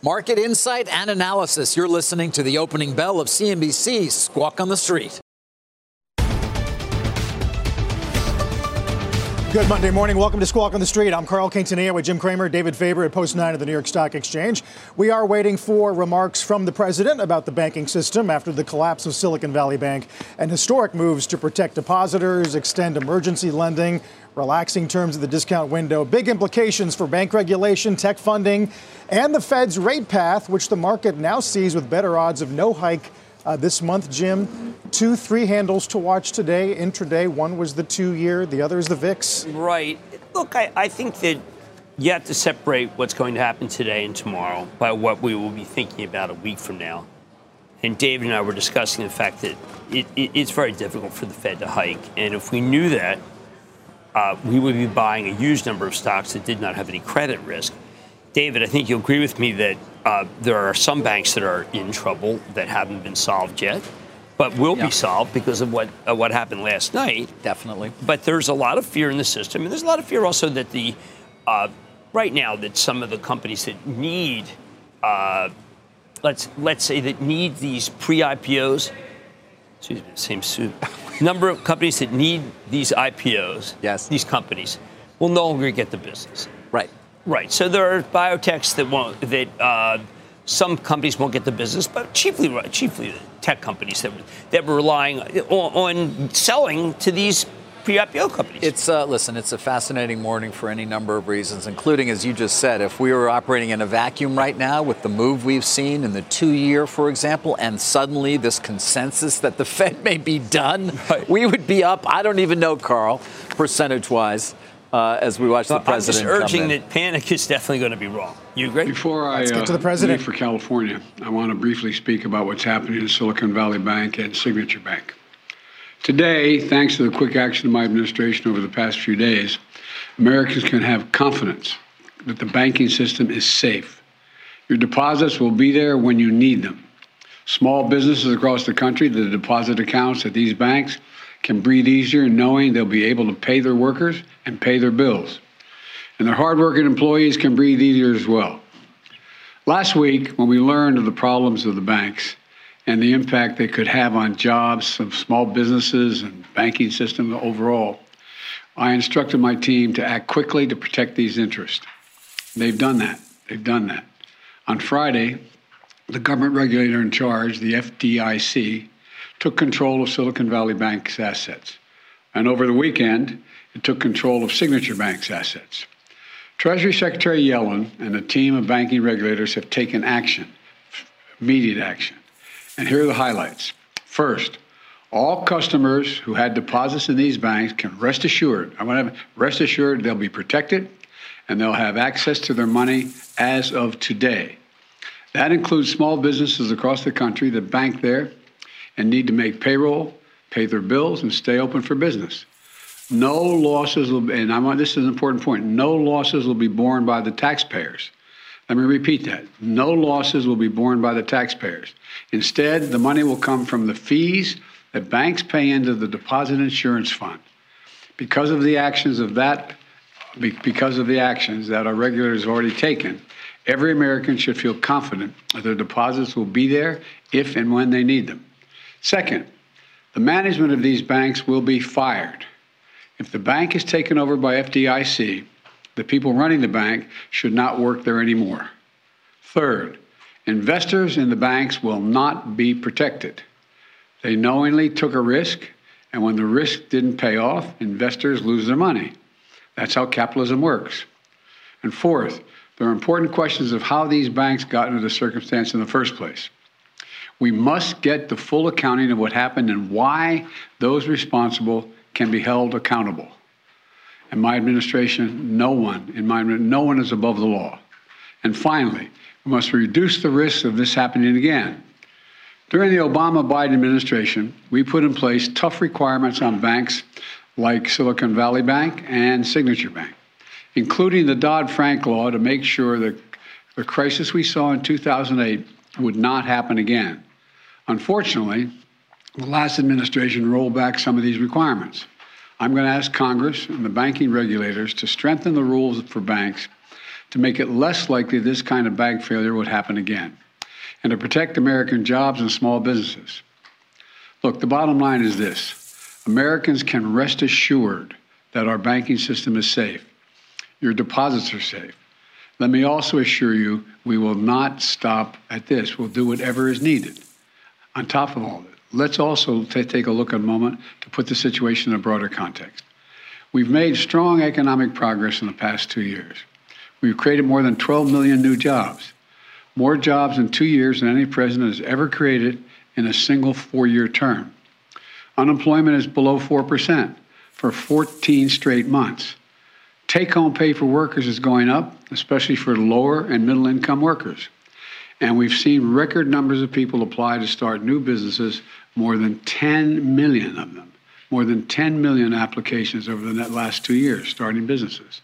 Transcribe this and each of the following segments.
Market insight and analysis. You're listening to the opening bell of CNBC's Squawk on the Street. Good Monday morning. Welcome to Squawk on the Street. I'm Carl Quintanilla with Jim Cramer, David Faber at Post 9 of the New York Stock Exchange. We are waiting for remarks from the president about the banking system after the collapse of Silicon Valley Bank and historic moves to protect depositors, extend emergency lending, relaxing terms of the discount window, big implications for bank regulation, tech funding, and the Fed's rate path, which the market now sees with better odds of no hike this month, Jim. 2-3 handles to watch today, intraday. One was the 2-year, the other is the VIX. Right. Look, I think that you have to separate what's going to happen today and tomorrow by what we will be thinking about a week from now. And David and I were discussing the fact that it's very difficult for the Fed to hike. And if we knew that, we would be buying a huge number of stocks that did not have any credit risk. David, I think you'll agree with me that there are some banks that are in trouble that haven't been solved yet, but will be solved because of what happened last night. Definitely. But there's a lot of fear in the system. And there's a lot of fear also that right now that some of the companies that need, let's say that need these pre-IPOs, excuse me, same suit, number of companies that need these IPOs, these companies, will no longer get the business. Right. Right. So there are biotechs that won't, some companies won't get the business, but chiefly the tech companies that were relying on selling to these pre-IPO companies. It's it's a fascinating morning for any number of reasons, including, as you just said, if we were operating in a vacuum right now with the move we've seen in the 2-year, for example, and suddenly this consensus that the Fed may be done, we would be up, I don't even know, Carl, percentage-wise. As we watch the president come in. I'm just urging that panic is definitely going to be wrong. You agree? Before I get to the president. Leave for California, I want to briefly speak about what's happening in Silicon Valley Bank and Signature Bank. Today, thanks to the quick action of my administration over the past few days, Americans can have confidence that the banking system is safe. Your deposits will be there when you need them. Small businesses across the country, the deposit accounts at these banks can breathe easier knowing they'll be able to pay their workers and pay their bills. And their hardworking employees can breathe easier as well. Last week, when we learned of the problems of the banks and the impact they could have on jobs of small businesses and banking system overall, I instructed my team to act quickly to protect these interests. They've done that. On Friday, the government regulator in charge, the FDIC, took control of Silicon Valley Bank's assets. And over the weekend, it took control of Signature Bank's assets. Treasury Secretary Yellen and a team of banking regulators have taken action, immediate action. And here are the highlights. First, all customers who had deposits in these banks can rest assured they'll be protected and they'll have access to their money as of today. That includes small businesses across the country that bank there and need to make payroll, pay their bills, and stay open for business. No losses will be, and this is an important point, no losses will be borne by the taxpayers. Let me repeat that. No losses will be borne by the taxpayers. Instead, the money will come from the fees that banks pay into the Deposit Insurance Fund. Because of the actions that our regulators have already taken, every American should feel confident that their deposits will be there if and when they need them. Second, the management of these banks will be fired. If the bank is taken over by FDIC, the people running the bank should not work there anymore. Third, investors in the banks will not be protected. They knowingly took a risk, and when the risk didn't pay off, investors lose their money. That's how capitalism works. And fourth, there are important questions of how these banks got into the circumstance in the first place. We must get the full accounting of what happened and why those responsible can be held accountable. In my administration, no one is above the law. And finally, We must reduce the risk of this happening again. During the Obama-Biden administration, we put in place tough requirements on banks like Silicon Valley Bank and Signature Bank, including the Dodd-Frank law to make sure that the crisis we saw in 2008 would not happen again. Unfortunately, the last administration rolled back some of these requirements. I'm going to ask Congress and the banking regulators to strengthen the rules for banks to make it less likely this kind of bank failure would happen again and to protect American jobs and small businesses. Look, the bottom line is this. Americans can rest assured that our banking system is safe. Your deposits are safe. Let me also assure you we will not stop at this. We'll do whatever is needed. On top of all this, let's also take a look at a moment to put the situation in a broader context. We've made strong economic progress in the past 2 years. We've created more than 12 million new jobs, more jobs in 2 years than any president has ever created in a single four-year term. Unemployment is below 4% for 14 straight months. Take-home pay for workers is going up, especially for lower and middle-income workers. And we've seen record numbers of people apply to start new businesses, more than 10 million of them, more than 10 million applications over the last 2 years starting businesses.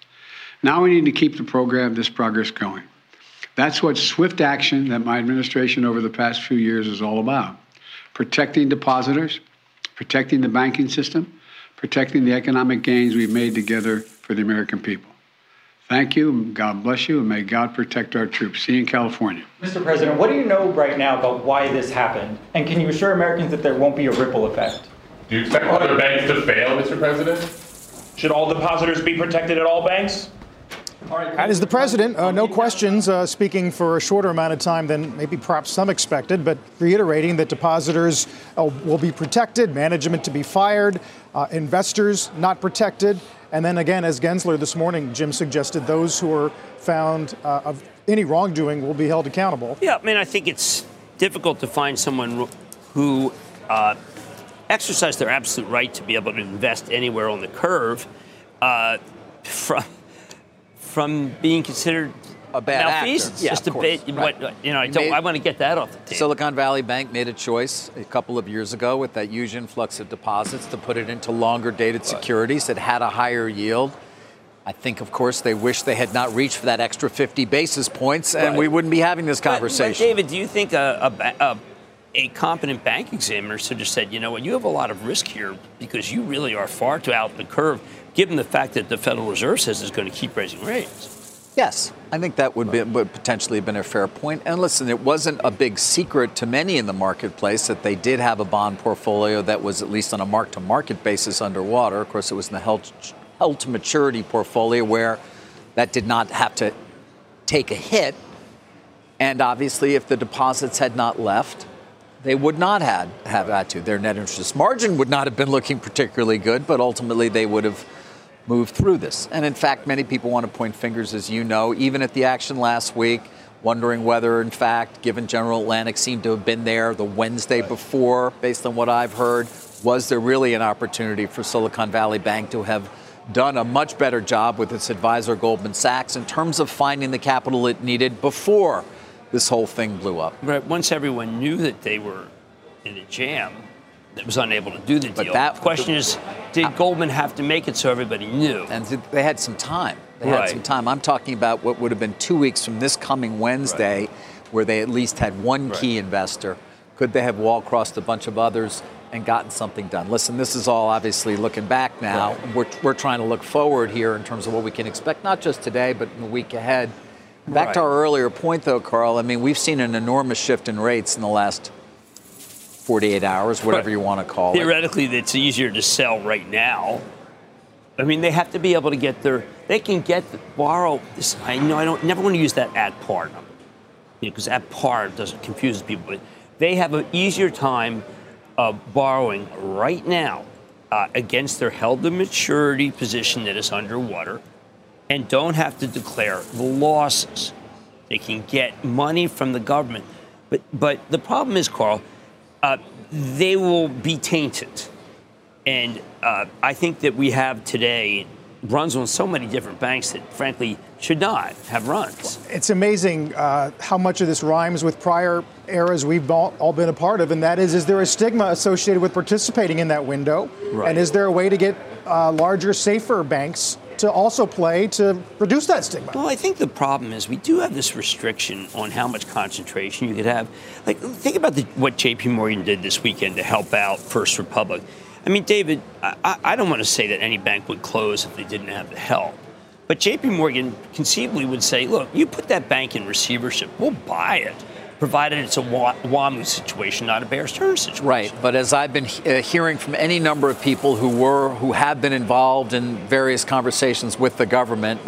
Now we need to keep the program, this progress going. That's what swift action that my administration over the past few years is all about. Protecting depositors, protecting the banking system, protecting the economic gains we've made together for the American people. Thank you. God bless you, and may God protect our troops. See you in California. Mr. President, what do you know right now about why this happened? And can you assure Americans that there won't be a ripple effect? Do you expect other banks to fail, Mr. President? Should all depositors be protected at all banks? All right, that is the president. No questions, speaking for a shorter amount of time than maybe perhaps some expected, but reiterating that depositors will be protected, management to be fired, investors not protected. And then again, as Gensler this morning, Jim suggested those who are found of any wrongdoing will be held accountable. Yeah, I mean, I think it's difficult to find someone who exercised their absolute right to be able to invest anywhere on the curve from being considered a bad actor. Yeah, just of course. I want to get that off the table. Silicon Valley Bank made a choice a couple of years ago with that huge influx of deposits to put it into longer dated securities that had a higher yield. I think, of course, they wish they had not reached for that extra 50 basis points, and we wouldn't be having this conversation. But David, do you think a competent bank examiner should have said, you know what, you have a lot of risk here because you really are far too out the curve, given the fact that the Federal Reserve says it's going to keep raising rates? Yes, I think that would potentially have been a fair point. And listen, it wasn't a big secret to many in the marketplace that they did have a bond portfolio that was at least on a mark-to-market basis underwater. Of course, it was in the held-to-maturity portfolio where that did not have to take a hit. And obviously, if the deposits had not left, they would not have had to. Their net interest margin would not have been looking particularly good, but ultimately they would have move through this. And in fact, many people want to point fingers, as you know, even at the action last week, wondering whether, in fact, given General Atlantic seemed to have been there the Wednesday before, based on what I've heard, was there really an opportunity for Silicon Valley Bank to have done a much better job with its advisor, Goldman Sachs, in terms of finding the capital it needed before this whole thing blew up? Right. Once everyone knew that they were in a jam, that was unable to do the deal. But the question is, did Goldman have to make it so everybody knew? And they had some time. They had some time. I'm talking about what would have been 2 weeks from this coming Wednesday, where they at least had one key investor. Could they have wall-crossed a bunch of others and gotten something done? Listen, this is all obviously looking back now. We're trying to look forward here in terms of what we can expect, not just today, but in the week ahead. Back to our earlier point, though, Carl. I mean, we've seen an enormous shift in rates in the last 48 hours, whatever you want to call it. Theoretically, it's easier to sell right now. I mean, they have to be able to get their, they can get, borrow, this, I know I don't, never want to use that at par number, because at par doesn't confuse people, but they have an easier time of borrowing right now against their held-to-maturity position that is underwater and don't have to declare the losses. They can get money from the government. But the problem is, Carl, they will be tainted. And I think that we have today runs on so many different banks that, frankly, should not have runs. It's amazing how much of this rhymes with prior eras we've all been a part of, and that is there a stigma associated with participating in that window? Right. And is there a way to get larger, safer banks to also play to reduce that stigma? Well, I think the problem is we do have this restriction on how much concentration you could have. Like, think about what J.P. Morgan did this weekend to help out First Republic. I mean, David, I don't want to say that any bank would close if they didn't have the help. But J.P. Morgan conceivably would say, look, you put that bank in receivership, we'll buy it, provided it's a WAMU situation, not a Bear Stearns situation. Right, but as I've been hearing from any number of people who have been involved in various conversations with the government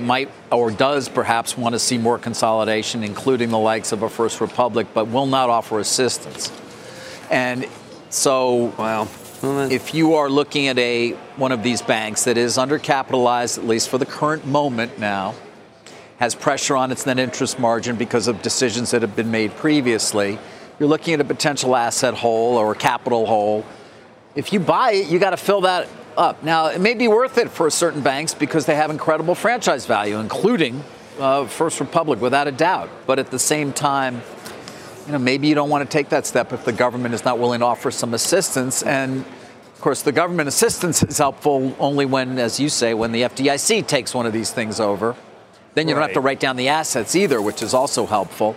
might or does perhaps want to see more consolidation, including the likes of a First Republic, but will not offer assistance. And so... Wow. If you are looking at one of these banks that is undercapitalized, at least for the current moment now, has pressure on its net interest margin because of decisions that have been made previously, you're looking at a potential asset hole or a capital hole. If you buy it, you got to fill that up. Now, it may be worth it for certain banks because they have incredible franchise value, including First Republic, without a doubt. But at the same time, you know, maybe you don't want to take that step if the government is not willing to offer some assistance. And, of course, the government assistance is helpful only when, as you say, when the FDIC takes one of these things over. Then you don't have to write down the assets either, which is also helpful.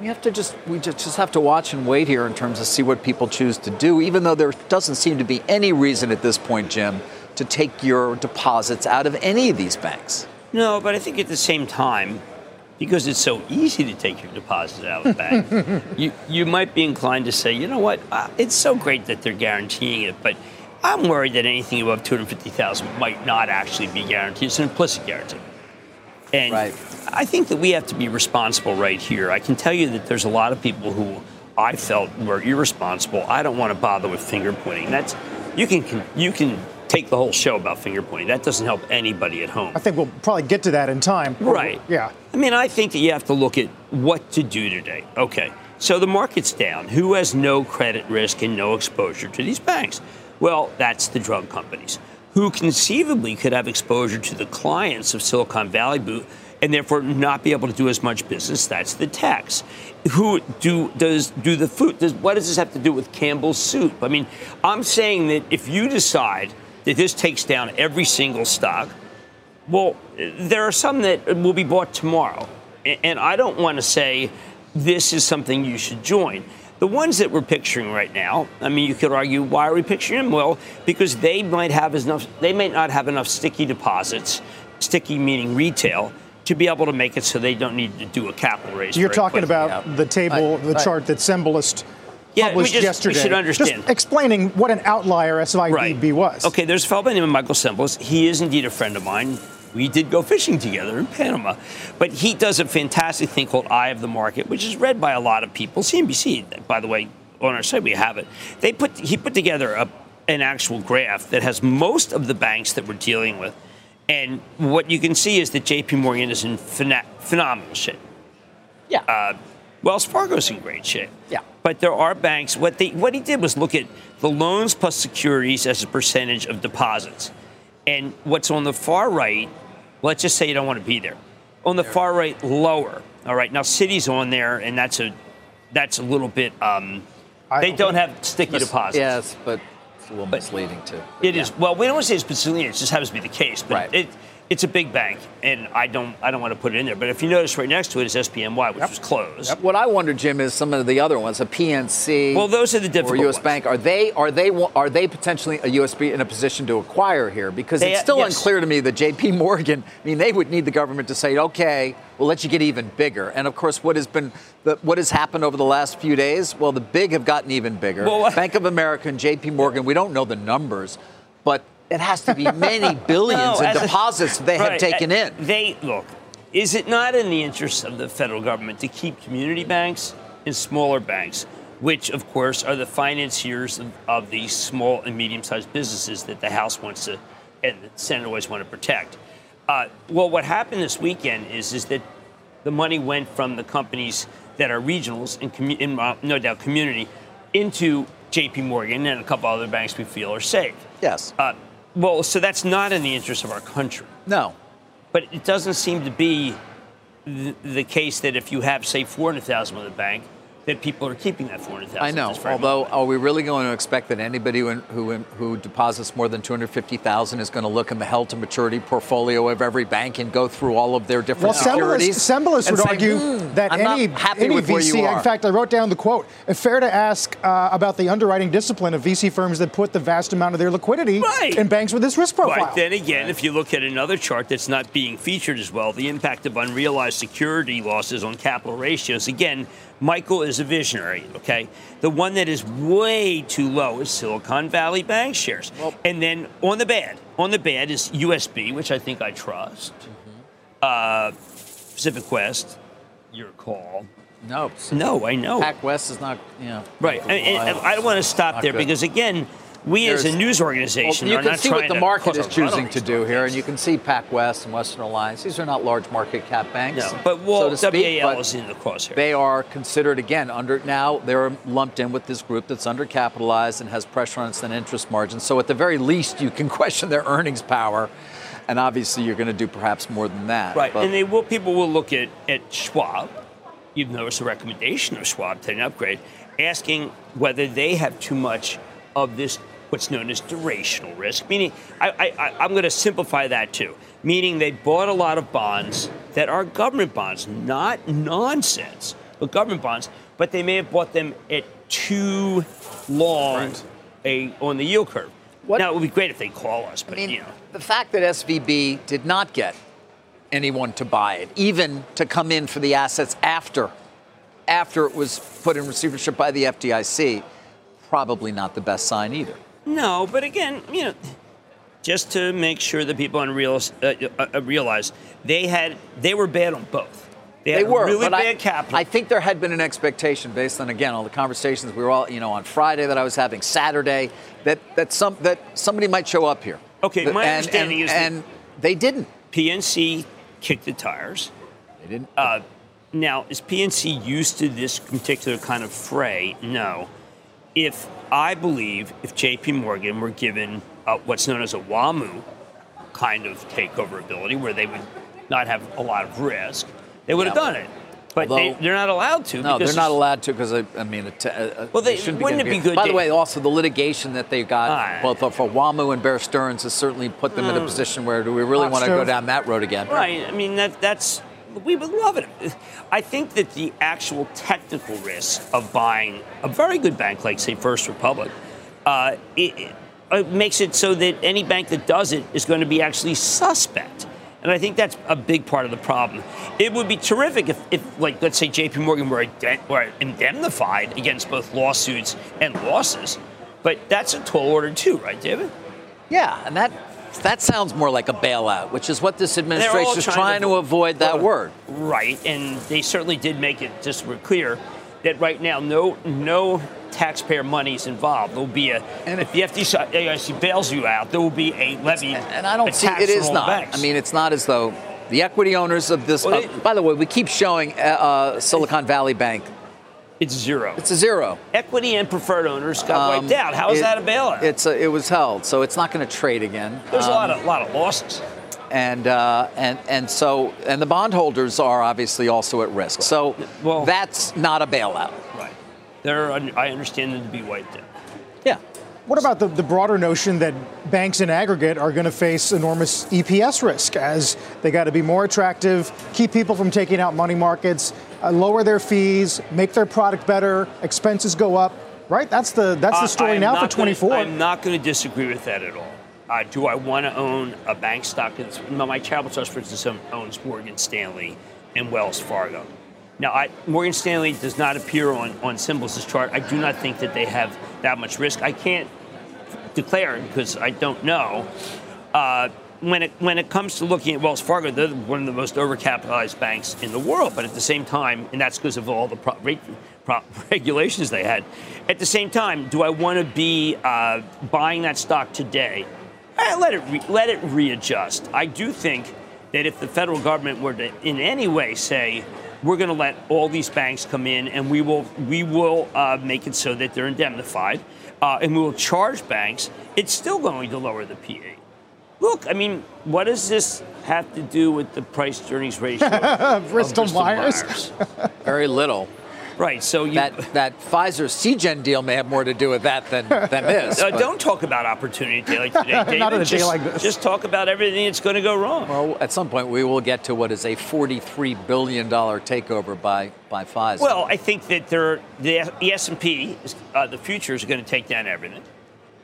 We just have to watch and wait here in terms of see what people choose to do, even though there doesn't seem to be any reason at this point, Jim, to take your deposits out of any of these banks. No, but I think at the same time, because it's so easy to take your deposits out of the bank, you might be inclined to say, you know what, it's so great that they're guaranteeing it, but I'm worried that anything above $250,000 might not actually be guaranteed. It's an implicit guarantee. And right. I think that we have to be responsible right here. I can tell you that there's a lot of people who I felt were irresponsible. I don't want to bother with finger pointing. That's you can take the whole show about finger pointing. That doesn't help anybody at home. I think we'll probably get to that in time. Right. Yeah. I mean, I think that you have to look at what to do today. Okay. So the market's down. Who has no credit risk and no exposure to these banks? Well, that's the drug companies, who conceivably could have exposure to the clients of Silicon Valley and therefore not be able to do as much business. That's the techs. Who does the food? What does this have to do with Campbell's Soup? I mean, I'm saying that if you decide that this takes down every single stock, well, there are some that will be bought tomorrow. And I don't want to say this is something you should join. The ones that we're picturing right now, I mean, you could argue, why are we picturing them? Well, because they might not have enough sticky deposits, sticky meaning retail, to be able to make it so they don't need to do a capital raise. You're talking about the table, the chart that Cembalest published yesterday. We should understand. Just explaining what an outlier SIVB was. Okay, there's a fellow by the name of Michael Cembalest. He is indeed a friend of mine. We did go fishing together in Panama. But he does a fantastic thing called Eye of the Market, which is read by a lot of people. CNBC, by the way, on our site, we have it. He put together an actual graph that has most of the banks that we're dealing with. And what you can see is that J.P. Morgan is in phenomenal shape. Yeah. Wells Fargo's in great shape. Yeah. But there are banks. What he did was look at the loans plus securities as a percentage of deposits. And what's on the far right, let's just say you don't want to be there. On the far right, lower. All right. Now, Citi's on there, and that's a little bit. They don't have sticky deposits. Yes, but it's a little misleading too. It is. Well, we don't want to say it's misleading. It just happens to be the case. But it's a big bank, and I don't want to put it in there. But if you notice, right next to it is SPNY, which was closed. What I wonder, Jim, is some of the other ones, a PNC. Well, those are the difficult ones. Or US Bank. Are they potentially a US in a position to acquire here? Because it's still unclear to me that J.P. Morgan. I mean, they would need the government to say, okay, we'll let you get even bigger. And of course, what has happened over the last few days? Well, the big have gotten even bigger. Well, Bank of America and J.P. Morgan. We don't know the numbers, but it has to be many billions in deposits they have taken in. Look, is it not in the interest of the federal government to keep community banks and smaller banks, which, of course, are the financiers of these small and medium-sized businesses that the House wants to and the Senate always want to protect? Well, what happened this weekend is that the money went from the companies that are regionals and, no doubt, community into J.P. Morgan and a couple other banks we feel are safe. Yes. Well, so that's not in the interest of our country. No. But it doesn't seem to be the case that if you have, say, $400,000 with a bank, that people are keeping that $400,000. I know. Although, are we really going to expect that anybody who deposits more than $250,000 is going to look in the held-to-maturity portfolio of every bank and go through all of their different securities? Cembalest would argue that any VC. In fact, I wrote down the quote: "Fair to ask about the underwriting discipline of VC firms that put the vast amount of their liquidity in banks with this risk profile." But then again, if you look at another chart that's not being featured as well, the impact of unrealized security losses on capital ratios. Again, Michael is a visionary, okay? The one that is way too low is Silicon Valley Bank shares. Well, and then on the bad is USB, which I think I trust. Pacific West, your call. No. No, I know. Pac West is not, Right. And I don't want to stop there because, again, as a news organization are not trying to... You can see what the market is choosing to do here, and you can see PacWest and Western Alliance. These are not large market cap banks. No, but WAL is in the crosshair. They are considered, again, they're lumped in with this group that's undercapitalized and has pressure on its net interest margin. So at the very least, you can question their earnings power, and obviously you're going to do perhaps more than that. Right, but, and people will look at Schwab. You've noticed a recommendation of Schwab to an upgrade, asking whether they have too much of this what's known as durational risk, meaning I'm going to simplify that too, meaning they bought a lot of bonds that are government bonds, not nonsense, but government bonds, but they may have bought them at too long on the yield curve. Now, it would be great if they call us, but the fact that SVB did not get anyone to buy it, even to come in for the assets after it was put in receivership by the FDIC, probably not the best sign either. No, but again, just to make sure that people realize they were bad on both. They had really bad capital. I think there had been an expectation based on, again, all the conversations we were all, on Friday that I was having, Saturday, that somebody might show up here. Okay, my understanding is they didn't. PNC kicked the tires. They didn't. Now, is PNC used to this particular kind of fray? No. If J.P. Morgan were given what's known as a WAMU kind of takeover ability, where they would not have a lot of risk, they would have done it. But they're not allowed to. No, they're not allowed to because, they shouldn't be. Wouldn't it be good? By the way, also the litigation that they got both for WAMU and Bear Stearns has certainly put them in a position where do we really want to go down that road again? Right. That's we would love it. I think that the actual technical risk of buying a very good bank like, say, First Republic, it makes it so that any bank that does it is going to be actually suspect. And I think that's a big part of the problem. It would be terrific if let's say J.P. Morgan were indemnified against both lawsuits and losses. But that's a tall order, too, right, David? Yeah, and that sounds more like a bailout, which is what this administration is trying to avoid that word. Right, and they certainly did make it just clear that right now no taxpayer money is involved. There will be if the FDIC bails you out, there will be a levy. And I don't see it is not. Banks. It's not as though the equity owners of this. By the way, we keep showing Silicon Valley Bank. It's zero. It's a zero. Equity and preferred owners got wiped out. How is that a bailout? It was held, so it's not going to trade again. There's a lot of losses, and the bondholders are obviously also at risk. So that's not a bailout. Right. I understand them to be wiped out. Yeah. What about the broader notion that banks in aggregate are going to face enormous EPS risk as they got to be more attractive, keep people from taking out money markets, lower their fees, make their product better, expenses go up, right? That's the story now for 24. I'm not going to disagree with that at all. Do I want to own a bank stock? My charitable trust, for instance, owns Morgan Stanley and Wells Fargo. Now, Morgan Stanley does not appear on Cembalest's chart. I do not think that they have that much risk. I can't declare because I don't know. When it comes to looking at Wells Fargo, they're one of the most overcapitalized banks in the world. But at the same time, and that's because of all the regulations they had, at the same time, do I want to be buying that stock today? Let it readjust. I do think that if the federal government were to in any way say, we're going to let all these banks come in, and we will make it so that they're indemnified, and we will charge banks, it's still going to lower the PA. Look, I mean, what does this have to do with the price-to-earnings ratio of Bristol Myers? Very little. Right, so you... That Pfizer Seagen deal may have more to do with that than this. Don't talk about opportunity day like today, David. Not on a day like this. Just talk about everything that's going to go wrong. Well, at some point, we will get to what is a $43 billion takeover by Pfizer. Well, I think that the S&P, the futures, are going to take down everything.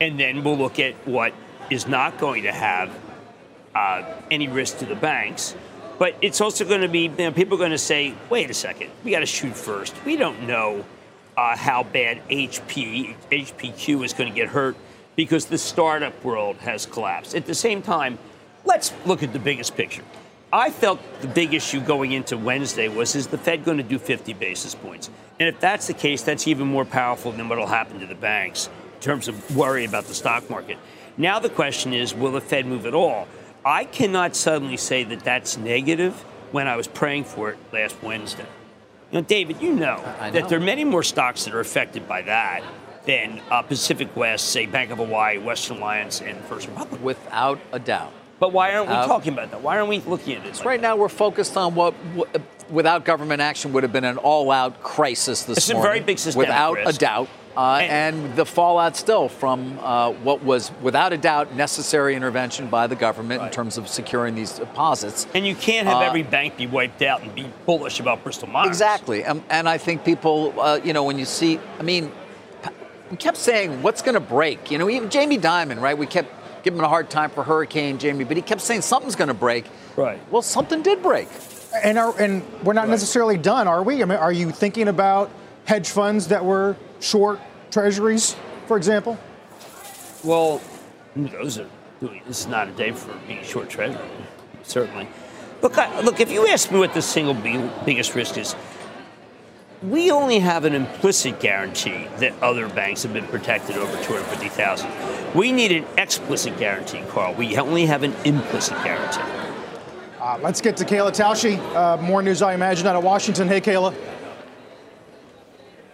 And then we'll look at what is not going to have any risk to the banks. But it's also going to be, you know, people are going to say, wait a second, we got to shoot first. We don't know how bad HPQ is going to get hurt because the startup world has collapsed. At the same time, let's look at the biggest picture. I felt the big issue going into Wednesday was, is the Fed going to do 50 basis points? And if that's the case, that's even more powerful than what will happen to the banks in terms of worry about the stock market. Now the question is, will the Fed move at all? I cannot suddenly say that that's negative when I was praying for it last Wednesday. Now, David, you know that there are many more stocks that are affected by that than Pacific West, say Bank of Hawaii, Western Alliance, and First Republic. Without a doubt. But why aren't we talking about that? Why aren't we looking at this? Right now, we're focused on what without government action would have been an all-out crisis this morning. It's a very big systemic risk. Without a doubt. And the fallout still from what was, without a doubt, necessary intervention by the government in terms of securing these deposits. And you can't have every bank be wiped out and be bullish about Bristol Myers. Exactly. And I think people, you know, when you see, I mean, we kept saying, what's going to break? You know, even Jamie Dimon, right? We kept giving him a hard time for Hurricane Jamie, but he kept saying something's going to break. Right. Well, something did break. And we're not necessarily done, are we? I mean, are you thinking about hedge funds that were short treasuries, for example? Well, those are, this is not a day for being short treasury, certainly. Look, if you ask me what the single biggest risk is, we only have an implicit guarantee that other banks have been protected over 250,000. We need an explicit guarantee, Carl. We only have an implicit guarantee. Let's get to Kayla Tausche. More news, I imagine, out of Washington. Hey, Kayla.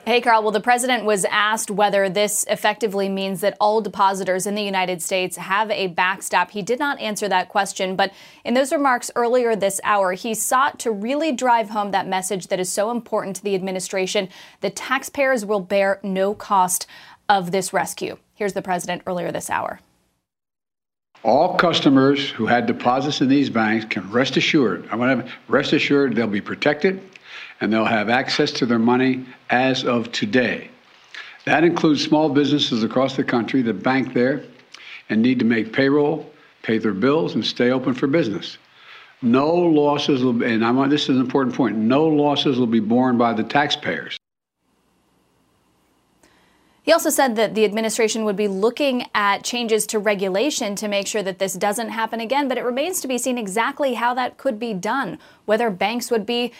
Hey, Carl. Well, the president was asked whether this effectively means that all depositors in the United States have a backstop. He did not answer that question. But in those remarks earlier this hour, he sought to really drive home that message that is so important to the administration. The taxpayers will bear no cost of this rescue. Here's the president earlier this hour. All customers who had deposits in these banks can rest assured. I want to rest assured they'll be protected. And they'll have access to their money as of today. That includes small businesses across the country that bank there and need to make payroll, pay their bills, and stay open for business. No losses will be, and I want, this is an important point, no losses will be borne by the taxpayers. He also said that the administration would be looking at changes to regulation to make sure that this doesn't happen again, but it remains to be seen exactly how that could be done, whether banks would be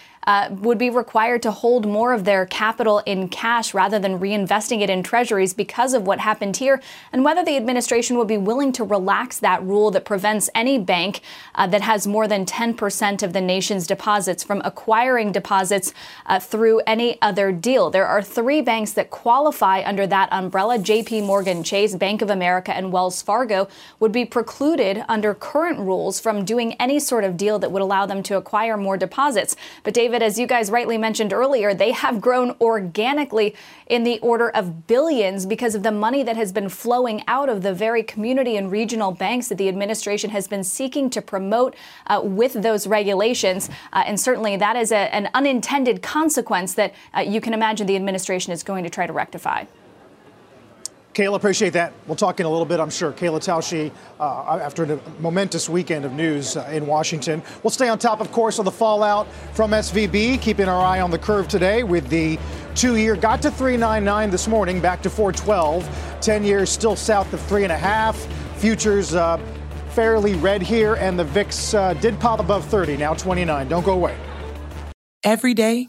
required to hold more of their capital in cash rather than reinvesting it in treasuries because of what happened here, and whether the administration would be willing to relax that rule that prevents any bank that has more than 10% of the nation's deposits from acquiring deposits through any other deal. There are three banks that qualify under that umbrella. J.P. Morgan Chase, Bank of America, and Wells Fargo would be precluded under current rules from doing any sort of deal that would allow them to acquire more deposits. But David, as you guys rightly mentioned earlier, they have grown organically in the order of billions because of the money that has been flowing out of the very community and regional banks that the administration has been seeking to promote with those regulations. And certainly that is an unintended consequence that you can imagine the administration is going to try to rectify. Kayla, appreciate that. We'll talk in a little bit, I'm sure. Kayla Tausche, after a momentous weekend of news in Washington. We'll stay on top, of course, of the fallout from SVB, keeping our eye on the curve today with the 2-year. Got to 3.99 this morning, back to 4.12. 10 years still south of 3.5. Futures fairly red here, and the VIX did pop above 30, now 29. Don't go away. Every day,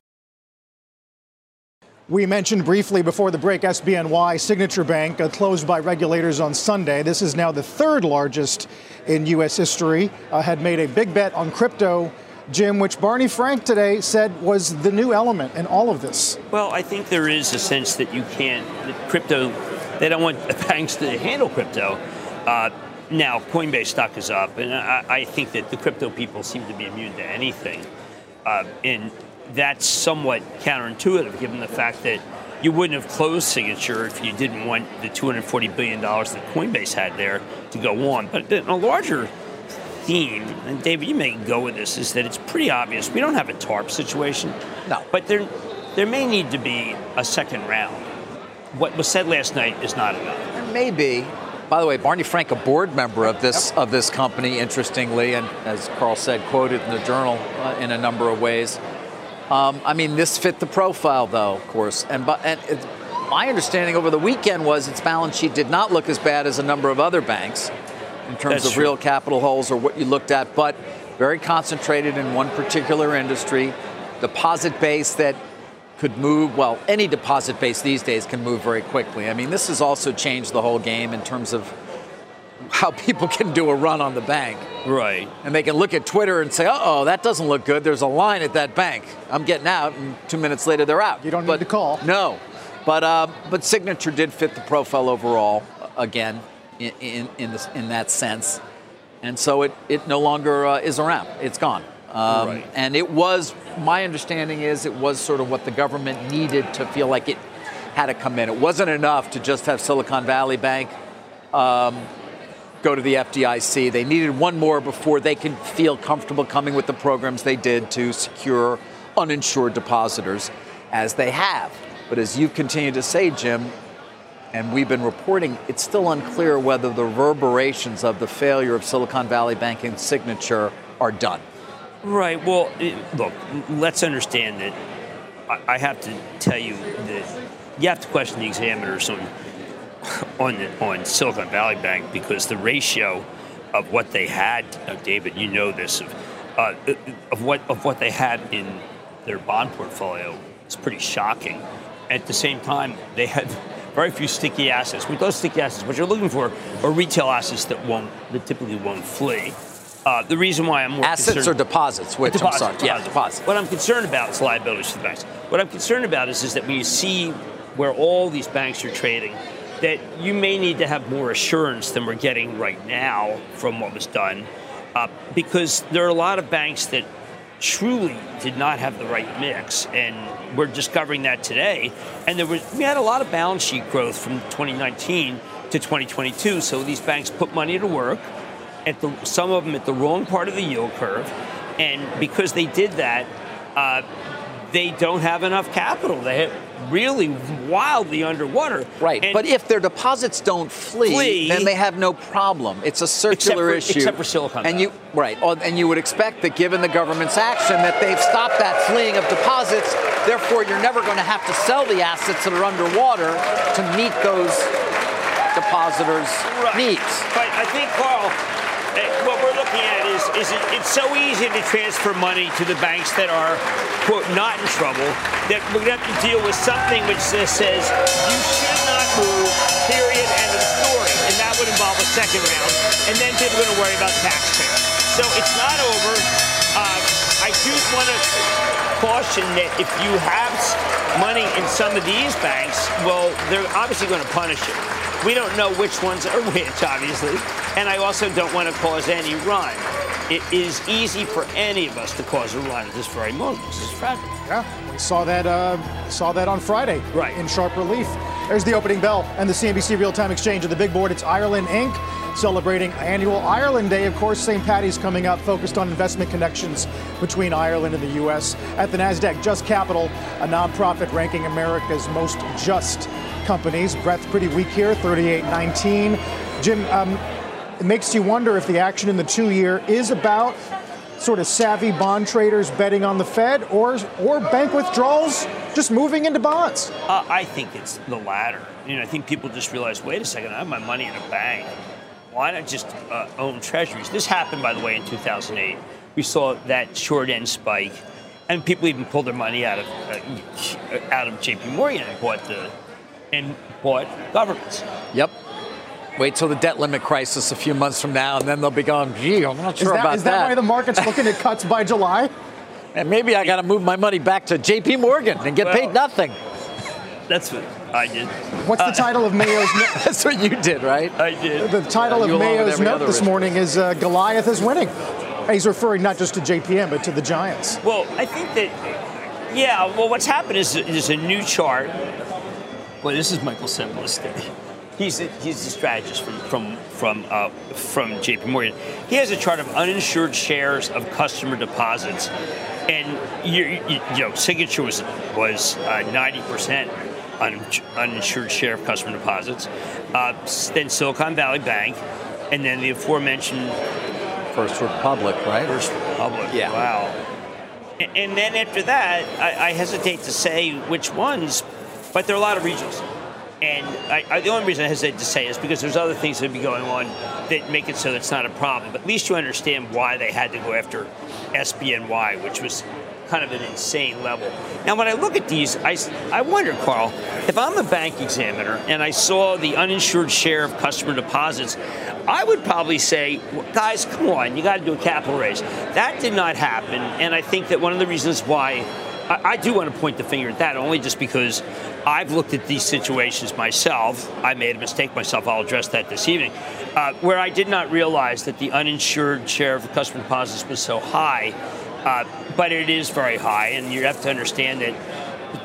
We mentioned briefly before the break, SBNY Signature Bank closed by regulators on Sunday. This is now the third largest in U.S. history. Had made a big bet on crypto, Jim, which Barney Frank today said was the new element in all of this. Well, I think there is a sense that you can't, that crypto, they don't want banks to handle crypto. Now, Coinbase stock is up, and I think that the crypto people seem to be immune to anything. That's somewhat counterintuitive, given the fact that you wouldn't have closed Signature if you didn't want the $240 billion that Coinbase had there to go on. But a larger theme, and David, you may go with this, is that it's pretty obvious. We don't have a TARP situation. No. But there may need to be a second round. What was said last night is not enough. There may be. By the way, Barney Frank, a board member of this company, interestingly, and as Carl said, quoted in the Journal in a number of ways. This fit the profile, though, of course. And my understanding over the weekend was its balance sheet did not look as bad as a number of other banks in terms of real capital holes or what you looked at, but very concentrated in one particular industry, deposit base that could move. Well, any deposit base these days can move very quickly. I mean, this has also changed the whole game in terms of how people can do a run on the bank. Right. And they can look at Twitter and say, uh-oh, that doesn't look good. There's a line at that bank. I'm getting out, and 2 minutes later they're out. You don't need to call. No. But Signature did fit the profile overall, again, in that sense. And so it no longer is around. It's gone. Right. And it was, my understanding is, it was sort of what the government needed to feel like it had to come in. It wasn't enough to just have Silicon Valley Bank go to the FDIC. They needed one more before they could feel comfortable coming with the programs they did to secure uninsured depositors, as they have. But as you continue to say, Jim, and we've been reporting, it's still unclear whether the reverberations of the failure of Silicon Valley Bank and Signature are done. Right. Well, look, let's understand that I have to tell you that you have to question the examiners on Silicon Valley Bank, because the ratio of what they had, David, you know this, of what they had in their bond portfolio is pretty shocking. At the same time, they had very few sticky assets. With those sticky assets, what you're looking for are retail assets that typically won't flee. The reason why I'm more concerned... Assets or deposits, which deposits, I'm sorry. Yeah, deposits. What I'm concerned about is liabilities for the banks. What I'm concerned about is that when you see where all these banks are trading, that you may need to have more assurance than we're getting right now from what was done, because there are a lot of banks that truly did not have the right mix, and we're discovering that today. And we had a lot of balance sheet growth from 2019 to 2022, so these banks put money to work, some of them at the wrong part of the yield curve, and because they did that, they don't have enough capital. They have really wildly underwater. Right, and but if their deposits don't flee, then they have no problem. It's a circular issue. Except for Silicon Valley. And you would expect that given the government's action that they've stopped that fleeing of deposits, therefore you're never going to have to sell the assets that are underwater to meet those depositors' needs. But I think, Carl, what we're looking at is it's so easy to transfer money to the banks that are, quote, not in trouble, that we're going to have to deal with something which says you should not move, period, end of the story. And that would involve a second round. And then people are going to worry about taxpayers. So it's not over. I do want to caution that if you have money in some of these banks, well, they're obviously going to punish it. We don't know which ones are which, obviously. And I also don't want to cause any run. It is easy for any of us to cause a run at this very moment. This is fragile. Yeah, we saw that on Friday. Right. In sharp relief. There's the opening bell and the CNBC Real-Time Exchange of the Big Board. It's Ireland Inc. celebrating annual Ireland Day. Of course, St. Paddy's coming up, focused on investment connections between Ireland and the U.S. At the NASDAQ, Just Capital, a nonprofit ranking America's most just companies. Breath pretty weak here, 38.19. Jim, it makes you wonder if the action in the 2-year is about sort of savvy bond traders betting on the Fed or bank withdrawals just moving into bonds. I think it's the latter. You know, I think people just realize, wait a second, I have my money in a bank. Why not just own treasuries? This happened, by the way, in 2008. We saw that short end spike, and people even pulled their money out of J.P. Morgan and bought governments. Yep. Wait till the debt limit crisis a few months from now, and then they'll be going, gee, I'm not sure about that. Is that why the market's looking at cuts by July? And maybe I got to move my money back to J.P. Morgan and get paid nothing. That's what I did. What's the title of Mayo's note? That's what you did, right? I did. The title of Mayo's note this morning is Goliath is winning. And he's referring not just to JPM, but to the Giants. Well, I think that, yeah, well, what's happened is a new chart. Well, this is Michael Cembalest. He's the strategist from JP Morgan. He has a chart of uninsured shares of customer deposits. And, you know, Signature was 90%. Uninsured share of customer deposits, then Silicon Valley Bank, and then the aforementioned First Republic, right? First Republic, yeah. Wow. And then after that, I hesitate to say which ones, but there are a lot of regions. And the only reason I hesitate to say is because there's other things that would be going on that make it so that's not a problem. But at least you understand why they had to go after SBNY, which was kind of an insane level. Now, when I look at these, I wonder, Carl, if I'm the bank examiner and I saw the uninsured share of customer deposits, I would probably say, well, guys, come on, you got to do a capital raise. That did not happen, and I think that one of the reasons why I do want to point the finger at that, only just because I've looked at these situations myself. I made a mistake myself. I'll address that this evening, where I did not realize that the uninsured share of customer deposits was so high. But it is very high, and you have to understand that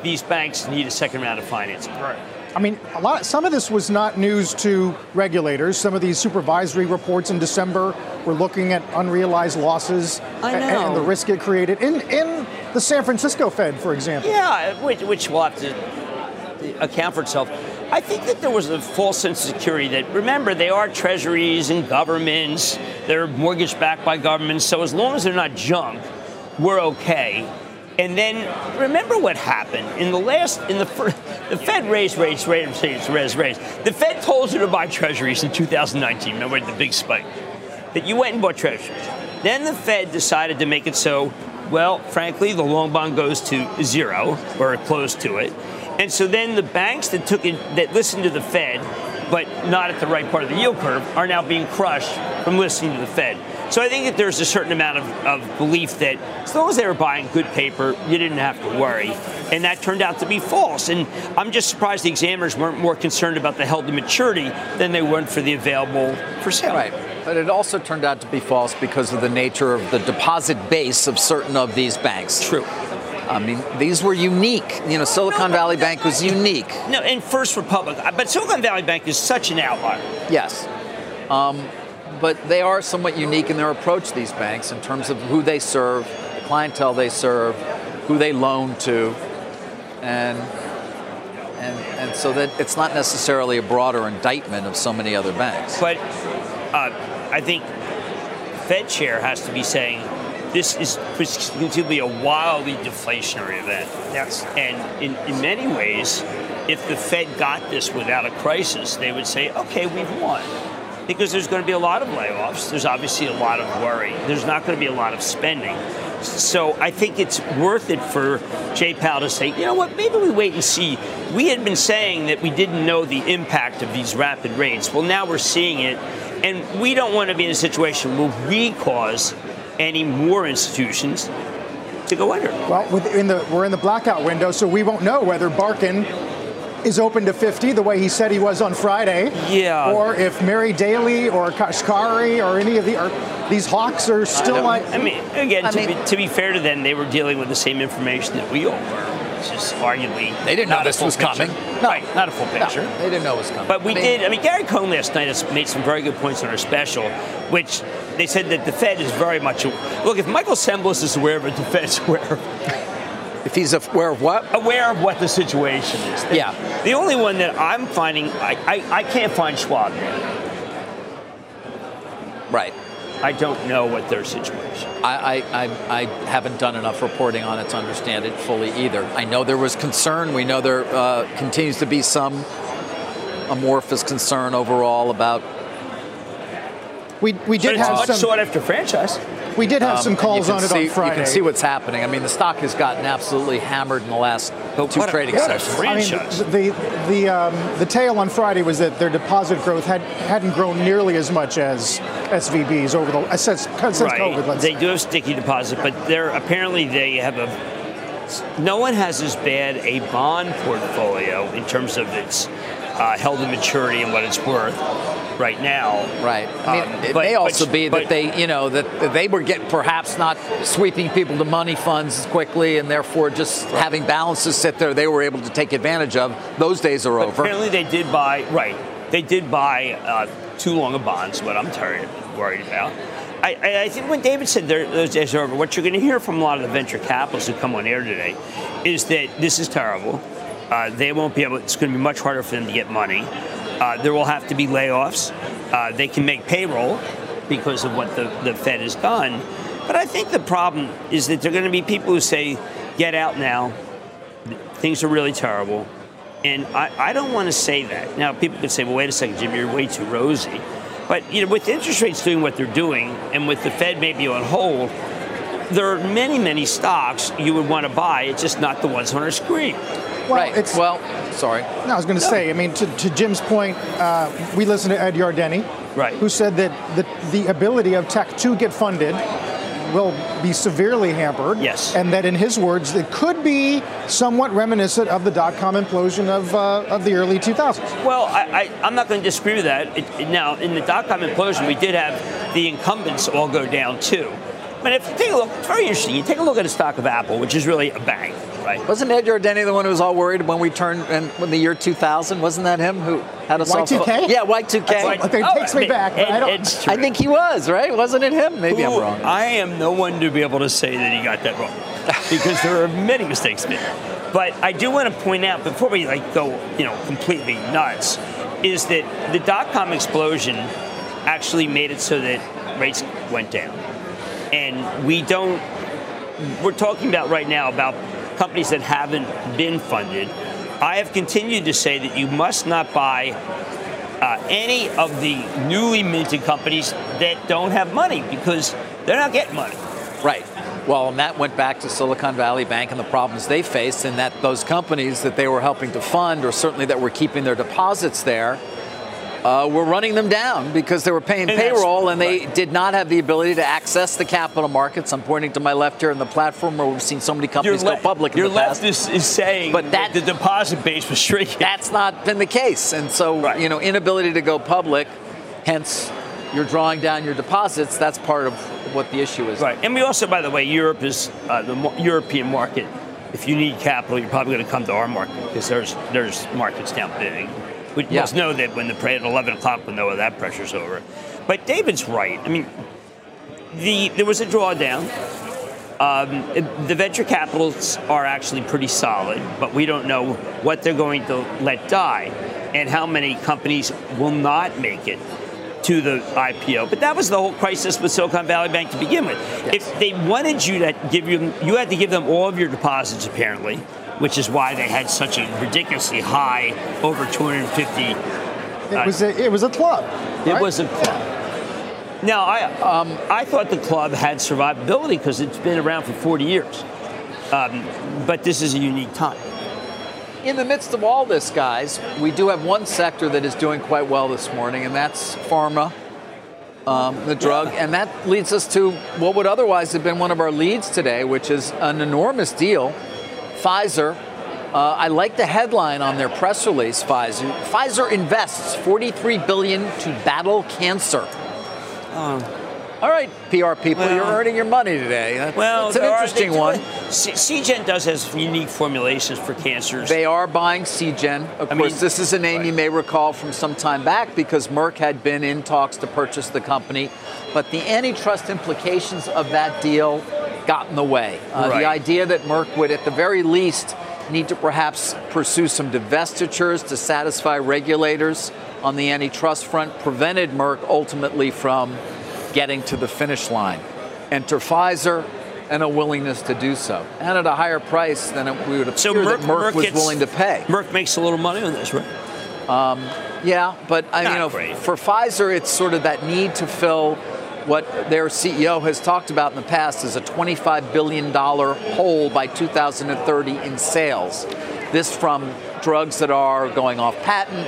these banks need a second round of financing. Right. I mean, some of this was not news to regulators. Some of these supervisory reports in December were looking at unrealized losses and the risk it created in the San Francisco Fed, for example. Yeah, which will have to account for itself. I think that there was a false sense of security that, remember, they are treasuries and governments. They're mortgage backed by governments. So as long as they're not junk, we're okay. And then remember what happened in the last, the Fed raised. The Fed told you to buy treasuries in 2019. Remember the big spike? That you went and bought treasuries. Then the Fed decided to make it so, well, frankly, the long bond goes to zero or close to it. And so then the banks that that listened to the Fed, but not at the right part of the yield curve, are now being crushed from listening to the Fed. So I think that there's a certain amount of belief that as long as they were buying good paper, you didn't have to worry. And that turned out to be false. And I'm just surprised the examiners weren't more concerned about the held to maturity than they weren't for the available for sale. Right. But it also turned out to be false because of the nature of the deposit base of certain of these banks. True. I mean, these were unique. You know, Silicon Valley Bank was unique. No, and First Republic. But Silicon Valley Bank is such an outlier. Yes. But they are somewhat unique in their approach, these banks, in terms of who they serve, the clientele they serve, who they loan to. And so that it's not necessarily a broader indictment of so many other banks. But I think the Fed chair has to be saying, this is particularly a wildly deflationary event. Yes. And in many ways, if the Fed got this without a crisis, they would say, okay, we've won. Because there's going to be a lot of layoffs. There's obviously a lot of worry. There's not going to be a lot of spending. So I think it's worth it for Jay Powell to say, you know what, maybe we wait and see. We had been saying that we didn't know the impact of these rapid rates. Well, now we're seeing it. And we don't want to be in a situation where we cause any more institutions to go under. Well, we're in the blackout window, so we won't know whether Barkin is open to 50 the way he said he was on Friday. Yeah. Or if Mary Daly or Kashkari or any of the these hawks are still to be fair to them, they were dealing with the same information that we all were. It's just arguably they didn't know this was coming. No, right, not a full picture. No, they didn't know it was coming. But we did. I mean, Gary Cohn last night has made some very good points on our special, which they said that the Fed is very much aware. Look, if Michael Cembalest is aware of it, the Fed's aware of it. If he's aware of what? Aware of what the situation is. Yeah. The only one that I'm finding, I can't find Schwab yet. Right. I don't know what their situation is. I haven't done enough reporting on it to understand it fully either. I know there was concern. We know there continues to be some amorphous concern overall about. We did have some sought after franchise. We did have some calls on it on Friday. You can see what's happening. I mean, the stock has gotten absolutely hammered in the last two trading sessions. I mean, the tale on Friday was that their deposit growth hadn't grown nearly as much as SVB's over the since COVID. Let's say. They do have sticky deposit, but they're apparently they have a. No one has as bad a bond portfolio in terms of its held to maturity and what it's worth. Right now, right. I mean, it may also be that they, you know, that they were perhaps not sweeping people to money funds as quickly, and therefore just having balances sit there they were able to take advantage of. Those days are over. Apparently, they did buy. Right, they did buy too long a bonds. What I'm worried about. I think when David said those days are over, what you're going to hear from a lot of the venture capitalists who come on air today is that this is terrible. They won't be able. It's going to be much harder for them to get money. There will have to be layoffs. They can make payroll because of what the Fed has done. But I think the problem is that there are going to be people who say, get out now. Things are really terrible. And I don't want to say that. Now, people could say, well, wait a second, Jim, you're way too rosy. But you know, with interest rates doing what they're doing and with the Fed maybe on hold, there are many, many stocks you would want to buy. It's just not the ones on our screen. Well, right. It's, well, sorry. No, I was going to say, I mean, to Jim's point, we listened to Ed Yardeni, right, who said that the ability of tech to get funded will be severely hampered. Yes. And that, in his words, it could be somewhat reminiscent of the dot-com implosion of the early 2000s. Well, I'm not going to disagree with that. Now, in the dot-com implosion, we did have the incumbents all go down, too. But if you take a look, it's very interesting. You take a look at the stock of Apple, which is really a bank, right? Wasn't Ed Yardeni the one who was all worried when we turned in the year 2000? Wasn't that him who had us all? Y2K? Yeah, Y2K. It takes me back. But I think he was, right? Wasn't it him? Maybe I'm wrong. I am no one to be able to say that he got that wrong because there are many mistakes made. But I do want to point out before we go, completely nuts, is that the dot-com explosion actually made it so that rates went down. And we're talking about right now about companies that haven't been funded. I have continued to say that you must not buy any of the newly minted companies that don't have money because they're not getting money. Right. Well, and that went back to Silicon Valley Bank and the problems they faced, and that those companies that they were helping to fund, or certainly that were keeping their deposits there, we're running them down because they were paying payroll and they did not have the ability to access the capital markets. I'm pointing to my left here in the platform where we've seen so many companies go public in the past. Your left is saying that the deposit base was shrinking. That's not been the case. And so, inability to go public, hence you're drawing down your deposits. That's part of what the issue is. Right. And we also, by the way, Europe is the European market. If you need capital, you're probably going to come to our market because there's markets down big. We must know that when the parade at 11 o'clock, we'll know that pressure's over. But David's right. I mean, there was a drawdown. The venture capitalists are actually pretty solid, but we don't know what they're going to let die and how many companies will not make it to the IPO. But that was the whole crisis with Silicon Valley Bank to begin with. Yes. If they wanted you to you had to give them all of your deposits, apparently, which is why they had such a ridiculously high, over 250. It was a club. Right? It was a club. Now, I thought the club had survivability because it's been around for 40 years. But this is a unique time. In the midst of all this, guys, we do have one sector that is doing quite well this morning, and that's pharma. the drug. And that leads us to what would otherwise have been one of our leads today, which is an enormous deal. Pfizer. I like the headline on their press release, Pfizer. Pfizer invests $43 billion to battle cancer. All right, PR people, well, you're earning your money today. That's an interesting one. Seagen does have unique formulations for cancers. They are buying Seagen. Of course, this is a name you may recall from some time back because Merck had been in talks to purchase the company. But the antitrust implications of that deal got in the way. The idea that Merck would, at the very least, need to perhaps pursue some divestitures to satisfy regulators on the antitrust front prevented Merck ultimately from getting to the finish line. Enter Pfizer and a willingness to do so. And at a higher price than we would appear that Merck was willing to pay. Merck makes a little money on this, right? Yeah, but for Pfizer, it's sort of that need to fill what their CEO has talked about in the past is a $25 billion hole by 2030 in sales. This from drugs that are going off patent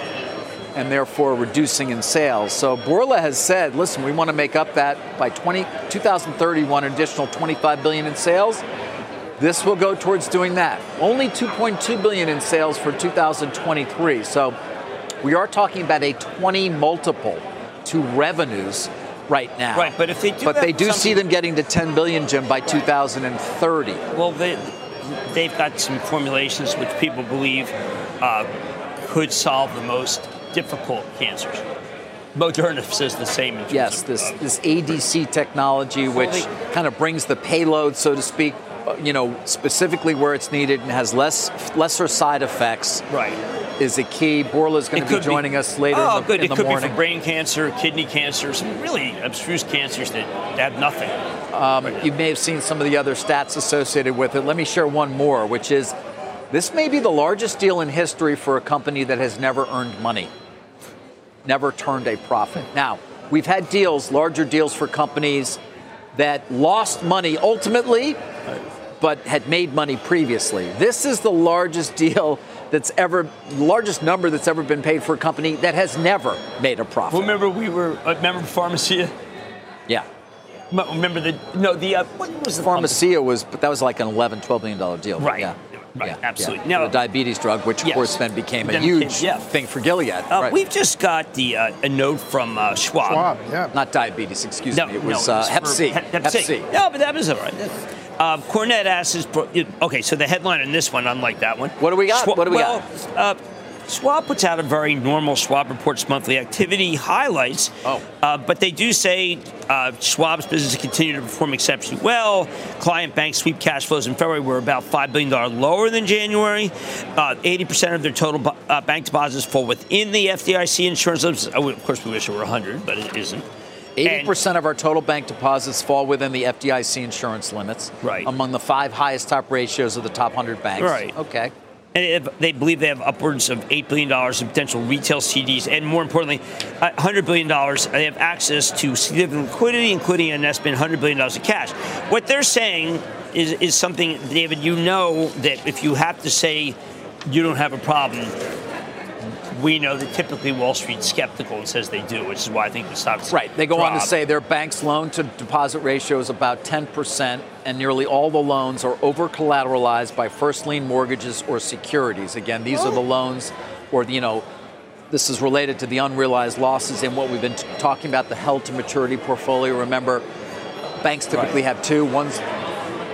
and therefore reducing in sales. So Borla has said, listen, we want to make up that by 2031 additional $25 billion in sales. This will go towards doing that. Only $2.2 billion in sales for 2023. So we are talking about a 20 multiple to revenues right now. Right, but if they do see them getting to $10 billion, Jim, by 2030. Well, they've got some formulations which people believe could solve the most difficult cancers. Moderna says the same. In terms of this ADC technology, which kind of brings the payload, so to speak, specifically where it's needed and has lesser side effects. Right. Is a key. Borla's going to be joining us later in the morning. It could be for brain cancer, kidney cancer, some really abstruse cancers that have nothing. You may have seen some of the other stats associated with it. Let me share one more, which is this may be the largest deal in history for a company that has never earned money, never turned a profit. Now, we've had deals, larger deals for companies that lost money ultimately, but had made money previously. This is the largest deal largest number that's ever been paid for a company that has never made a profit. Remember remember Pharmacia? Yeah. Remember what was the Pharmacia that was like an $11-12 million deal. Right. Yeah. Right. Yeah. Absolutely. Yeah. Now, the diabetes drug, which of course then became a huge thing for Gilead. Right. We've just got a note from Schwab. Not diabetes, excuse me. It was Hep C. Hep C. No, but that was all right. Cornette asks his so the headline on this one, unlike that one. What do we got? Schwab puts out a very normal Schwab Reports monthly activity highlights. But they do say Schwab's business continued to perform exceptionally well. Client bank sweep cash flows in February were about $5 billion lower than January. 80% of their total bank deposits fall within the FDIC insurance limits. Of course, we wish it were 100, but it isn't. 80% of our total bank deposits fall within the FDIC insurance limits, among the 5 highest top ratios of the top 100 banks. Right. Okay. And they believe they have upwards of $8 billion in potential retail CDs, and more importantly, $100 billion. They have access to significant liquidity, including an estimated $100 billion in cash. What they're saying is something, David, that if you have to say you don't have a problem, we know that typically Wall Street's skeptical and says they do, which is why I think the stocks They go on to say their bank's loan-to-deposit ratio is about 10%, and nearly all the loans are over-collateralized by first-lien mortgages or securities. Again, these are the loans, this is related to the unrealized losses in what we've been talking about, the held-to-maturity portfolio. Remember, banks typically have 2. One's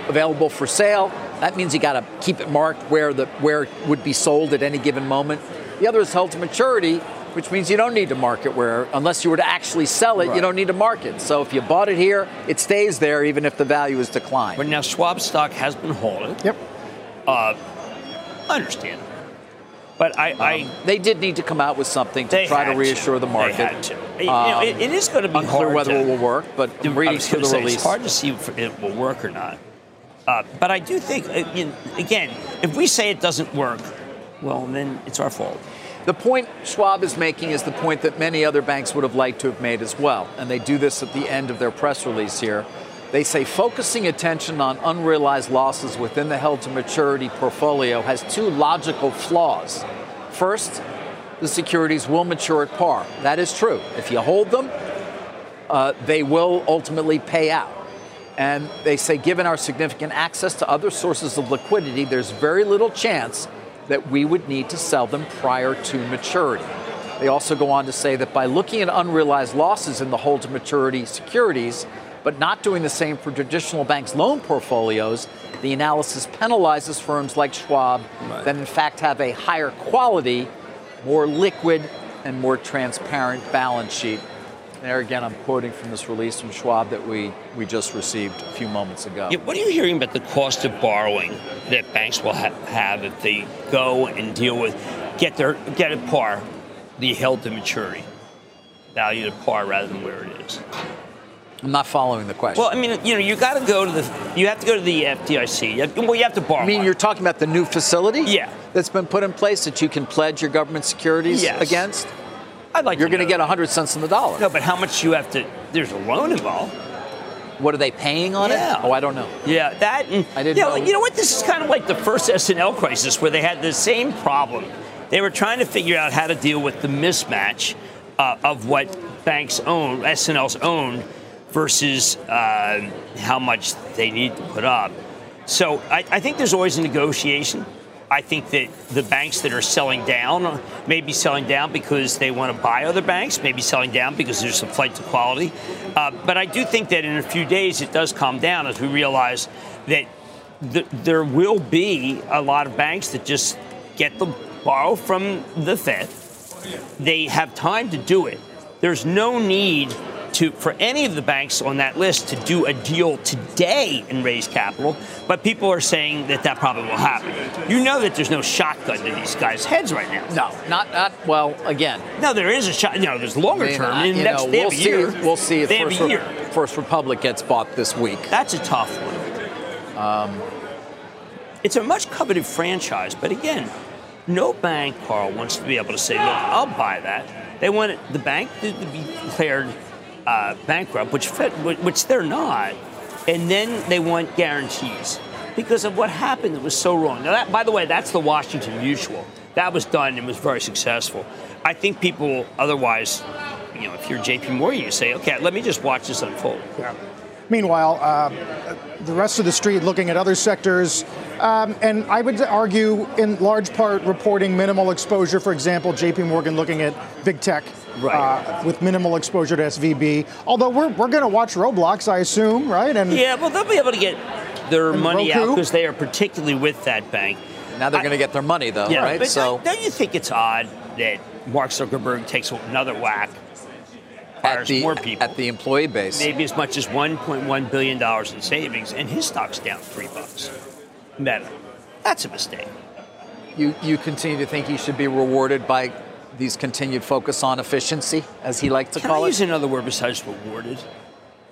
available for sale. That means you got to keep it marked where it would be sold at any given moment. The other is held to maturity, which means you don't need to mark it unless you were to actually sell it, you don't need to mark it. So if you bought it here, it stays there even if the value is declined. But now Schwab stock has been holding. Yep. I understand. But they did need to come out with something to try to reassure the market. They had to. It is going to be unclear whether it will work, but I'm reading through the release. It's hard to see if it will work or not. But I do think, again, if we say it doesn't work, well, then it's our fault. The point Schwab is making is the point that many other banks would have liked to have made as well. And they do this at the end of their press release here. They say focusing attention on unrealized losses within the held-to-maturity portfolio has 2 logical flaws. First, the securities will mature at par. That is true. If you hold them, they will ultimately pay out. And they say, given our significant access to other sources of liquidity, there's very little chance that we would need to sell them prior to maturity. They also go on to say that by looking at unrealized losses in the hold-to-maturity securities, but not doing the same for traditional banks' loan portfolios, the analysis penalizes firms like Schwab that in fact have a higher quality, more liquid, and more transparent balance sheet. There again, I'm quoting from this release from Schwab that we just received a few moments ago. Yeah, what are you hearing about the cost of borrowing that banks will have if they go and deal with, get at par, the held to maturity, value at par rather than where it is? I'm not following the question. Well, I mean, you know, you have to go to the FDIC. You have to borrow. I mean, you're talking about the new facility? Yeah. That's been put in place that you can pledge your government securities against? I'd like to know. You're going to get 100 cents on the dollar. No, but how much you have to, there's a loan involved. What are they paying on it? Oh, I don't know. Yeah, that and, I didn't know. You know what, this is kind of like the first S&L crisis where they had the same problem. They were trying to figure out how to deal with the mismatch of what banks own, S&Ls own, versus how much they need to put up. So I think there's always a negotiation. I think that the banks that are selling down may be selling down because they want to buy other banks, maybe selling down because there's some flight to quality. But I do think that in a few days it does calm down as we realize that there will be a lot of banks that just get the borrow from the Fed. They have time to do it. There's no need for any of the banks on that list to do a deal today and raise capital, but people are saying that that probably will happen. You know that there's no shotgun to these guys' heads right now. No, not well. Again, no, there is a shot. You know, there's longer term. In next we'll see. We'll see if First Republic gets bought this week. That's a tough one. It's a much coveted franchise, but again, no bank, Carl, wants to be able to say, "Look, I'll buy that." They want the bank to be declared bankrupt, which they're not, and then they want guarantees because of what happened that was so wrong. Now, that, by the way, that's the Washington Mutual. That was done and was very successful. I think people otherwise, you know, if you're J.P. Morgan, you say, okay, let me just watch this unfold. Yeah. Meanwhile, the rest of the street looking at other sectors, and I would argue in large part reporting minimal exposure. For example, J.P. Morgan looking at big tech. With minimal exposure to SVB. Although we're going to watch Roblox, I assume, right? And yeah, well, they'll be able to get their money out because they are particularly with that bank. Now they're going to get their money, though, right? But so don't you think it's odd that Mark Zuckerberg takes another whack, hires more people at the employee base, maybe as much as $1.1 billion in savings, and his stock's down $3? Meta, that's a mistake. You continue to think he should be rewarded by these continued focus on efficiency, as he likes to call it? Can I use another word besides rewarded?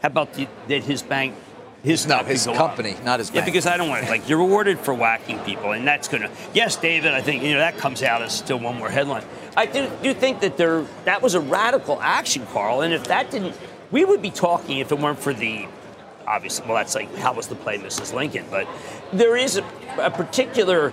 How about that his bank, his company, not his bank. Yeah, because I don't want it. Like, you're rewarded for whacking people, and that's going to... Yes, David, I think, you know, that comes out as still one more headline. I do think that that was a radical action, Carl, and if that didn't... We would be talking if it weren't for the... Obviously, well, that's like, how was the play, Mrs. Lincoln? But there is a particular...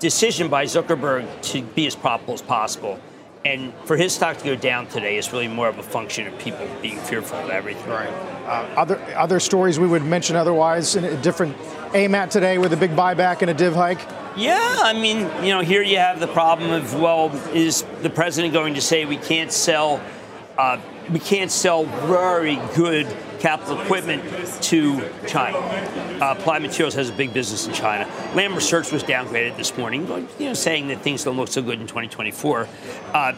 decision by Zuckerberg to be as profitable as possible. And for his stock to go down today is really more of a function of people being fearful of everything. Right. Other stories we would mention otherwise in a different AMAT today with a big buyback and a div hike. Yeah, I mean, you know, here you have the problem of, well, is the president going to say we can't sell very good capital equipment to China? Applied Materials has a big business in China. Lam Research was downgraded this morning, you know, saying that things don't look so good in 2024. I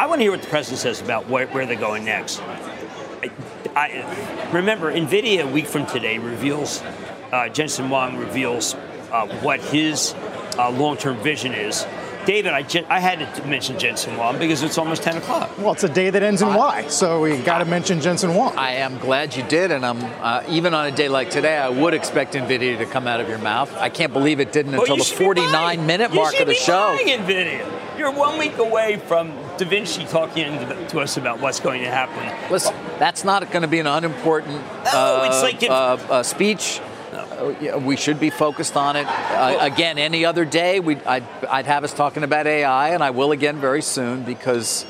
want to hear what the president says about where they're going next. Remember, NVIDIA a week from today reveals, Jensen Huang reveals what his long-term vision is. David, I had to mention Jensen Huang because it's almost 10 o'clock. Well, it's a day that ends in Y, so we got to mention Jensen Huang. I am glad you did, and I'm even on a day like today, I would expect NVIDIA to come out of your mouth. I can't believe it didn't until the 49-minute mark of the show. You should be buying NVIDIA. You're 1 week away from Da Vinci talking to us about what's going to happen. Listen, that's not going to be an unimportant speech. We should be focused on it. Again, any other day, I'd have us talking about AI, and I will again very soon because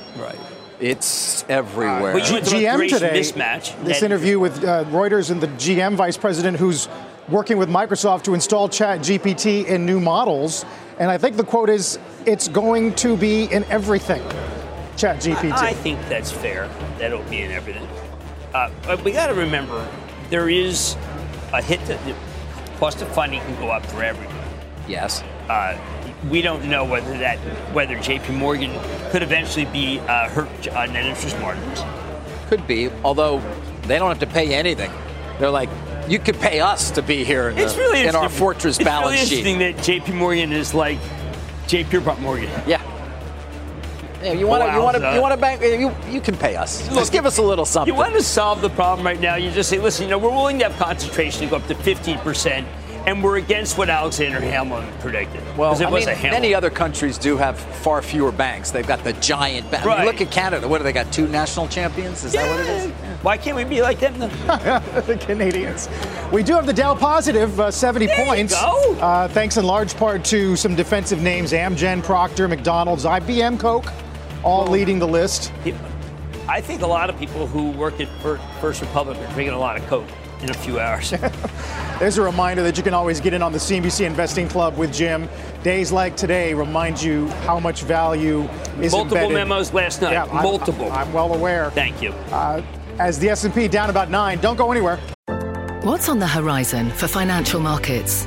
It's everywhere. But you GM today, mismatch, this interview with Reuters and the GM vice president who's working with Microsoft to install ChatGPT in new models. And I think the quote is, it's going to be in everything, ChatGPT. I think that's fair, that it'll be in everything. But we got to remember, there is a hit that the cost of funding can go up for everybody. Yes. We don't know whether J.P. Morgan could eventually be hurt on net interest margins. Could be, although they don't have to pay anything. They're like, you could pay us to be here in our fortress balance sheet. It's really interesting that J.P. Morgan is like J. Pierpont Morgan. Yeah. You want a bank? You can pay us. Just give us a little something. You want to solve the problem right now? You just say, listen, we're willing to have concentration to go up to 15%. And we're against what Alexander Hamilton predicted. Well, many other countries do have far fewer banks. They've got the giant bank. Right. I mean, look at Canada. What do they got? 2 national champions? Is that what it is? Yeah. Why can't we be like them? The Canadians. We do have the Dow positive, 70 points. Go. Thanks in large part to some defensive names: Amgen, Procter, McDonald's, IBM, Coke, all leading the list. I think a lot of people who work at First Republic are drinking a lot of Coke in a few hours. There's a reminder that you can always get in on the CNBC Investing Club with Jim. Days like today remind you how much value is embedded. Multiple memos last night. Yeah, multiple. I'm well aware. Thank you. As the S&P down about 9, don't go anywhere. What's on the horizon for financial markets?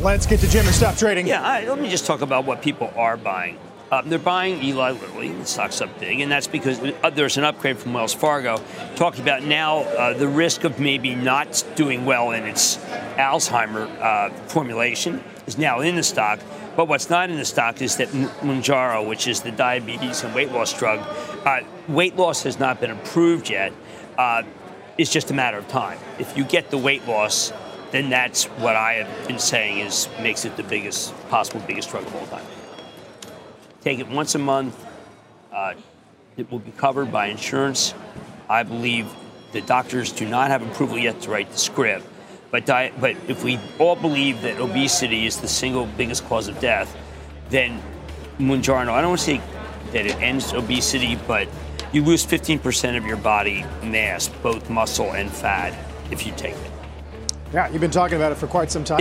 Let's get to Jim and stop trading. Yeah, let me just talk about what people are buying. They're buying Eli Lilly, the stock's up big, and that's because there's an upgrade from Wells Fargo, talking about now the risk of maybe not doing well in its Alzheimer formulation is now in the stock. But what's not in the stock is that Mounjaro, which is the diabetes and weight loss drug, weight loss has not been approved yet. It's just a matter of time. If you get the weight loss, then that's what I have been saying makes it the biggest drug of all time. Take it once a month. It will be covered by insurance. I believe the doctors do not have approval yet to write the script. But if we all believe that obesity is the single biggest cause of death, then Mounjaro, I don't want to say that it ends obesity, but you lose 15% of your body mass, both muscle and fat, if you take it. Yeah, you've been talking about it for quite some time.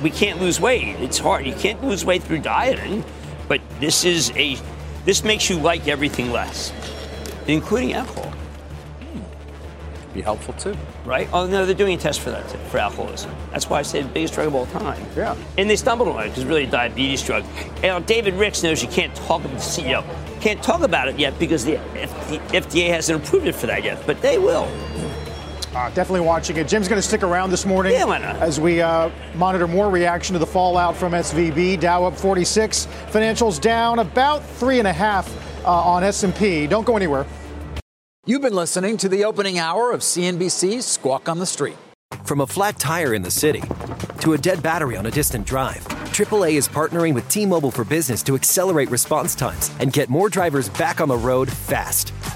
We can't lose weight. It's hard. You can't lose weight through dieting. But this makes you like everything less, including alcohol. Be helpful too, right? Oh no, they're doing a test for that too, for alcoholism. That's why I say the biggest drug of all time. Yeah. And they stumbled on it because it's really a diabetes drug. And David Ricks knows you can't talk about the CEO. Can't talk about it yet because the FDA hasn't approved it for that yet, but they will. Definitely watching it. Jim's going to stick around this morning as we monitor more reaction to the fallout from SVB. Dow up 46. Financials down about 3.5 on S&P. Don't go anywhere. You've been listening to the opening hour of CNBC's Squawk on the Street. From a flat tire in the city to a dead battery on a distant drive, AAA is partnering with T-Mobile for Business to accelerate response times and get more drivers back on the road fast.